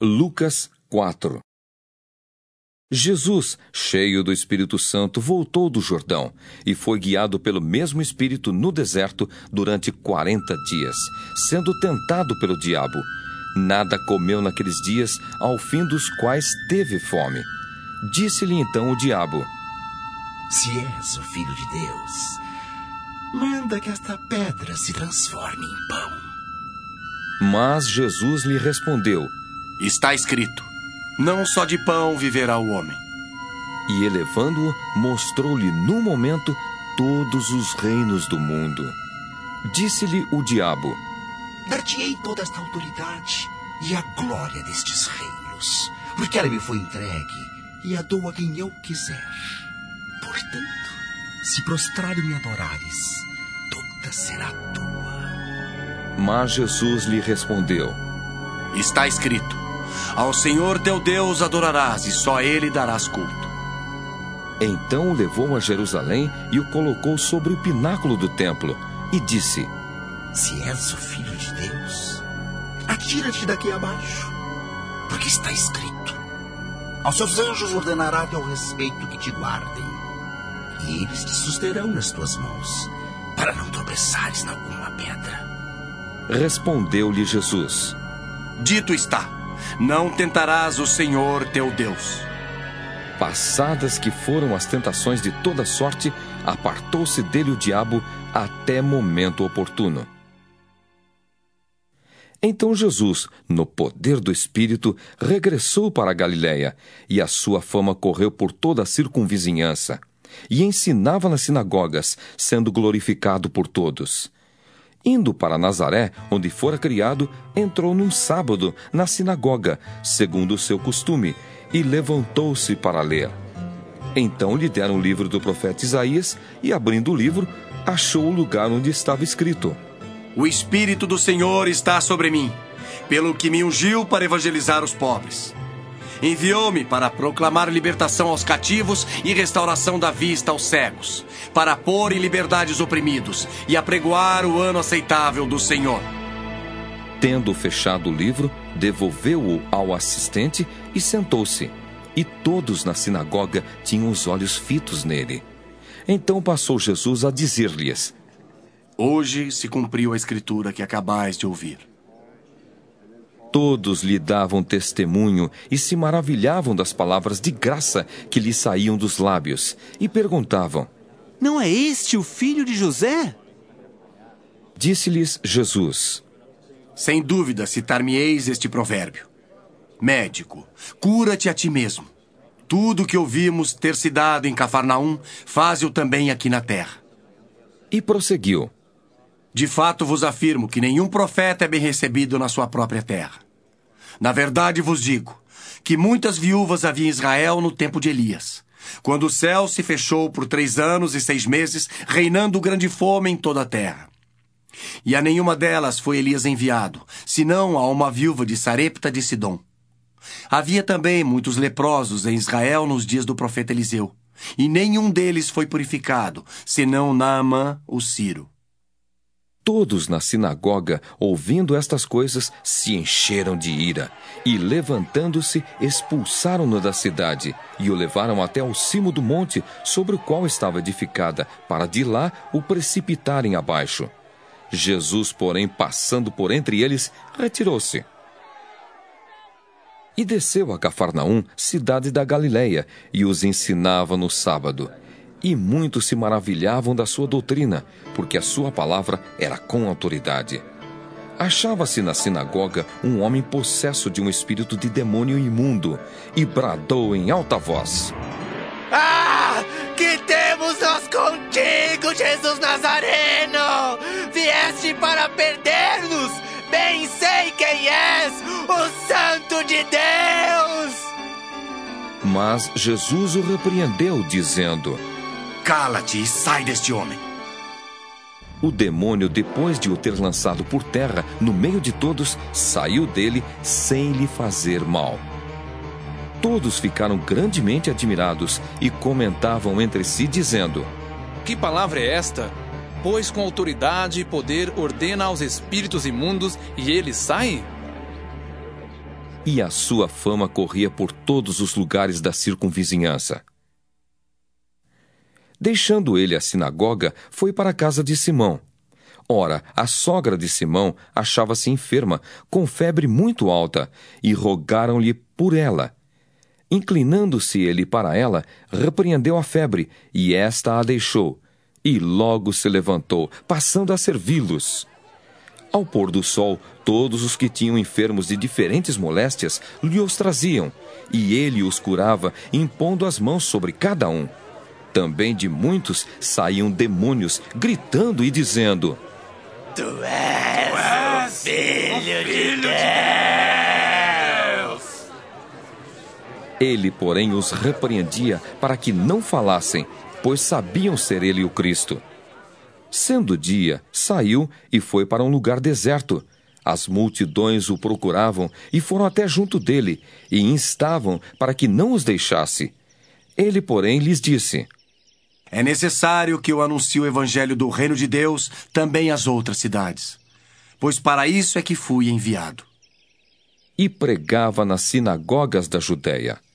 Lucas 4. Jesus, cheio do Espírito Santo, voltou do Jordão e foi guiado pelo mesmo Espírito no deserto durante 40 dias, sendo tentado pelo diabo. Nada comeu naqueles dias, ao fim dos quais teve fome. Disse-lhe então o diabo: Se és o Filho de Deus, manda que esta pedra se transforme em pão. Mas Jesus lhe respondeu: Está escrito, não só de pão viverá o homem. E elevando-o, mostrou-lhe no momento todos os reinos do mundo. Disse-lhe o diabo: Dar-te-ei toda esta autoridade e a glória destes reinos, porque ela me foi entregue e a dou a quem eu quiser. Portanto, se prostrar e me adorares, toda será tua. Mas Jesus lhe respondeu: Está escrito, ao Senhor teu Deus adorarás e só a Ele darás culto. Então o levou a Jerusalém e o colocou sobre o pináculo do templo e disse: Se és o Filho de Deus, atira-te daqui abaixo, porque está escrito: Aos seus anjos ordenará a teu respeito que te guardem, e eles te susterão nas tuas mãos, para não tropeçares em alguma pedra. Respondeu-lhe Jesus: Dito está, não tentarás o Senhor teu Deus. Passadas que foram as tentações de toda sorte, apartou-se dele o diabo até momento oportuno. Então Jesus, no poder do Espírito, regressou para a Galiléia, e a sua fama correu por toda a circunvizinhança, e ensinava nas sinagogas, sendo glorificado por todos. Indo para Nazaré, onde fora criado, entrou num sábado na sinagoga, segundo o seu costume, e levantou-se para ler. Então lhe deram o livro do profeta Isaías, e abrindo o livro, achou o lugar onde estava escrito: O Espírito do Senhor está sobre mim, pelo que me ungiu para evangelizar os pobres. Enviou-me para proclamar libertação aos cativos e restauração da vista aos cegos, para pôr em liberdade os oprimidos e apregoar o ano aceitável do Senhor. Tendo fechado o livro, devolveu-o ao assistente e sentou-se. E todos na sinagoga tinham os olhos fitos nele. Então passou Jesus a dizer-lhes: Hoje se cumpriu a escritura que acabais de ouvir. Todos lhe davam testemunho e se maravilhavam das palavras de graça que lhe saíam dos lábios, e perguntavam: Não é este o filho de José? Disse-lhes Jesus: Sem dúvida citar-me-eis este provérbio: Médico, cura-te a ti mesmo. Tudo o que ouvimos ter se dado em Cafarnaum, faze-o também aqui na terra. E prosseguiu: De fato vos afirmo que nenhum profeta é bem recebido na sua própria terra. Na verdade vos digo que muitas viúvas havia em Israel no tempo de Elias, quando o céu se fechou por 3 anos e 6 meses, reinando grande fome em toda a terra. E a nenhuma delas foi Elias enviado, senão a uma viúva de Sarepta de Sidom. Havia também muitos leprosos em Israel nos dias do profeta Eliseu, e nenhum deles foi purificado, senão Naamã, o Ciro. Todos na sinagoga, ouvindo estas coisas, se encheram de ira, e levantando-se, expulsaram-no da cidade, e o levaram até ao cimo do monte, sobre o qual estava edificada, para de lá o precipitarem abaixo. Jesus, porém, passando por entre eles, retirou-se. E desceu a Cafarnaum, cidade da Galiléia, e os ensinava no sábado. E muitos se maravilhavam da sua doutrina, porque a sua palavra era com autoridade. Achava-se na sinagoga um homem possesso de um espírito de demônio imundo, e bradou em alta voz: Ah! Que temos nós contigo, Jesus Nazareno? Vieste para perder-nos? Bem sei quem és, o Santo de Deus! Mas Jesus o repreendeu, dizendo: Cala-te e sai deste homem. O demônio, depois de o ter lançado por terra, no meio de todos, saiu dele sem lhe fazer mal. Todos ficaram grandemente admirados e comentavam entre si, dizendo: Que palavra é esta? Pois com autoridade e poder ordena aos espíritos imundos e eles saem? e a sua fama corria por todos os lugares da circunvizinhança. Deixando ele a sinagoga, foi para a casa de Simão. Ora, a sogra de Simão achava-se enferma, com febre muito alta, e rogaram-lhe por ela. Inclinando-se ele para ela, repreendeu a febre, e esta a deixou, e logo se levantou, passando a servi-los. Ao pôr do sol, todos os que tinham enfermos de diferentes moléstias lhe os traziam, e ele os curava, impondo as mãos sobre cada um. Também de muitos saíam demônios, gritando e dizendo: Tu és o Filho de Deus! Ele, porém, os repreendia para que não falassem, pois sabiam ser ele o Cristo. Sendo dia, saiu e foi para um lugar deserto. As multidões o procuravam e foram até junto dele, e instavam para que não os deixasse. Ele, porém, lhes disse: É necessário que eu anuncie o evangelho do reino de Deus também às outras cidades, pois para isso é que fui enviado. E pregava nas sinagogas da Judéia.